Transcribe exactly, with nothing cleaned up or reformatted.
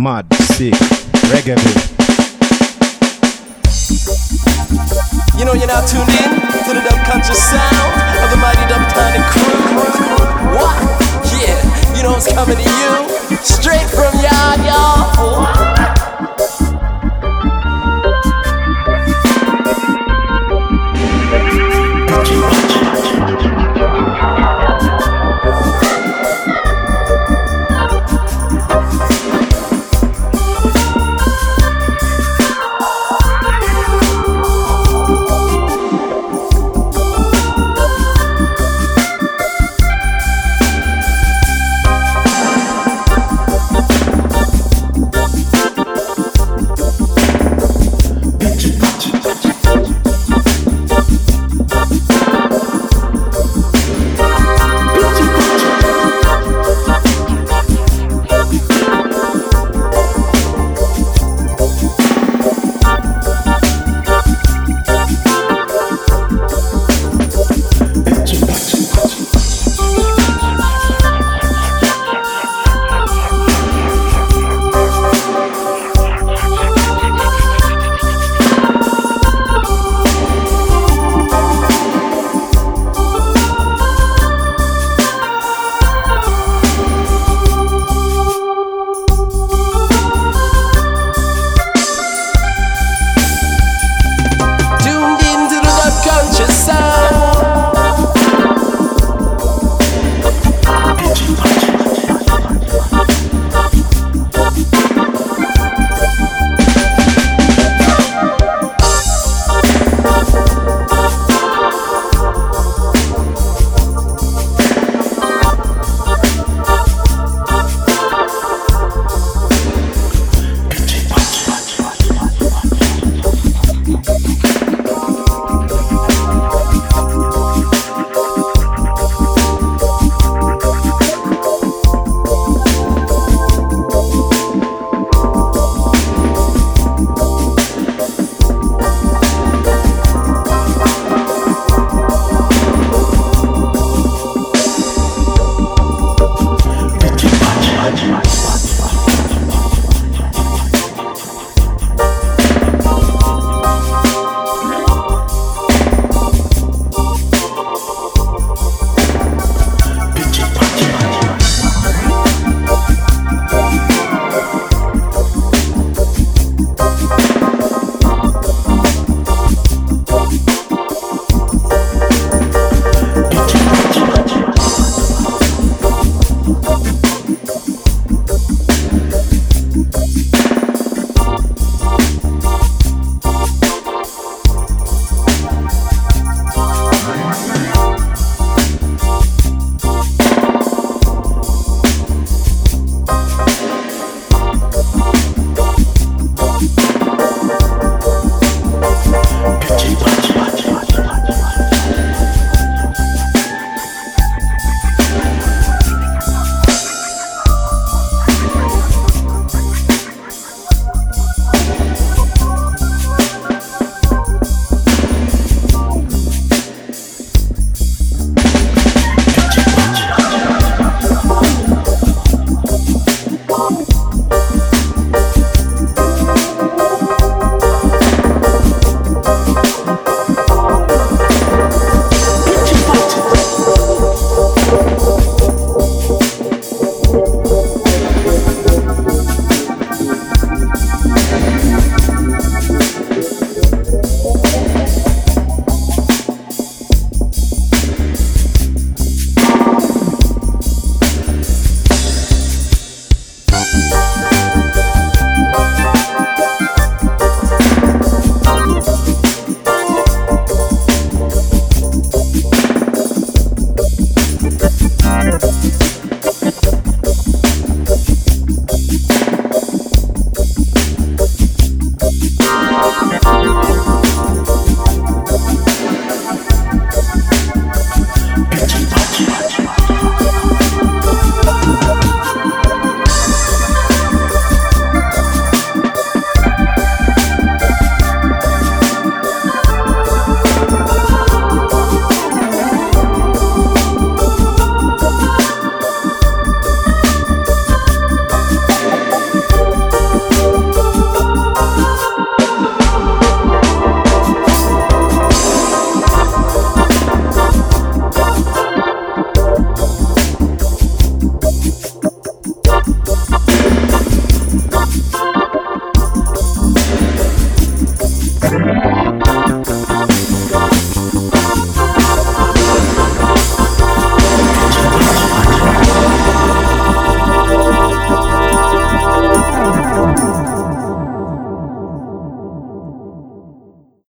mad, sick, reggae beat. You know you're now tuned in to the Dub Conscious sound of the mighty Dubtonic Kru. What? Yeah, you know it's coming to you straight from yard, yard.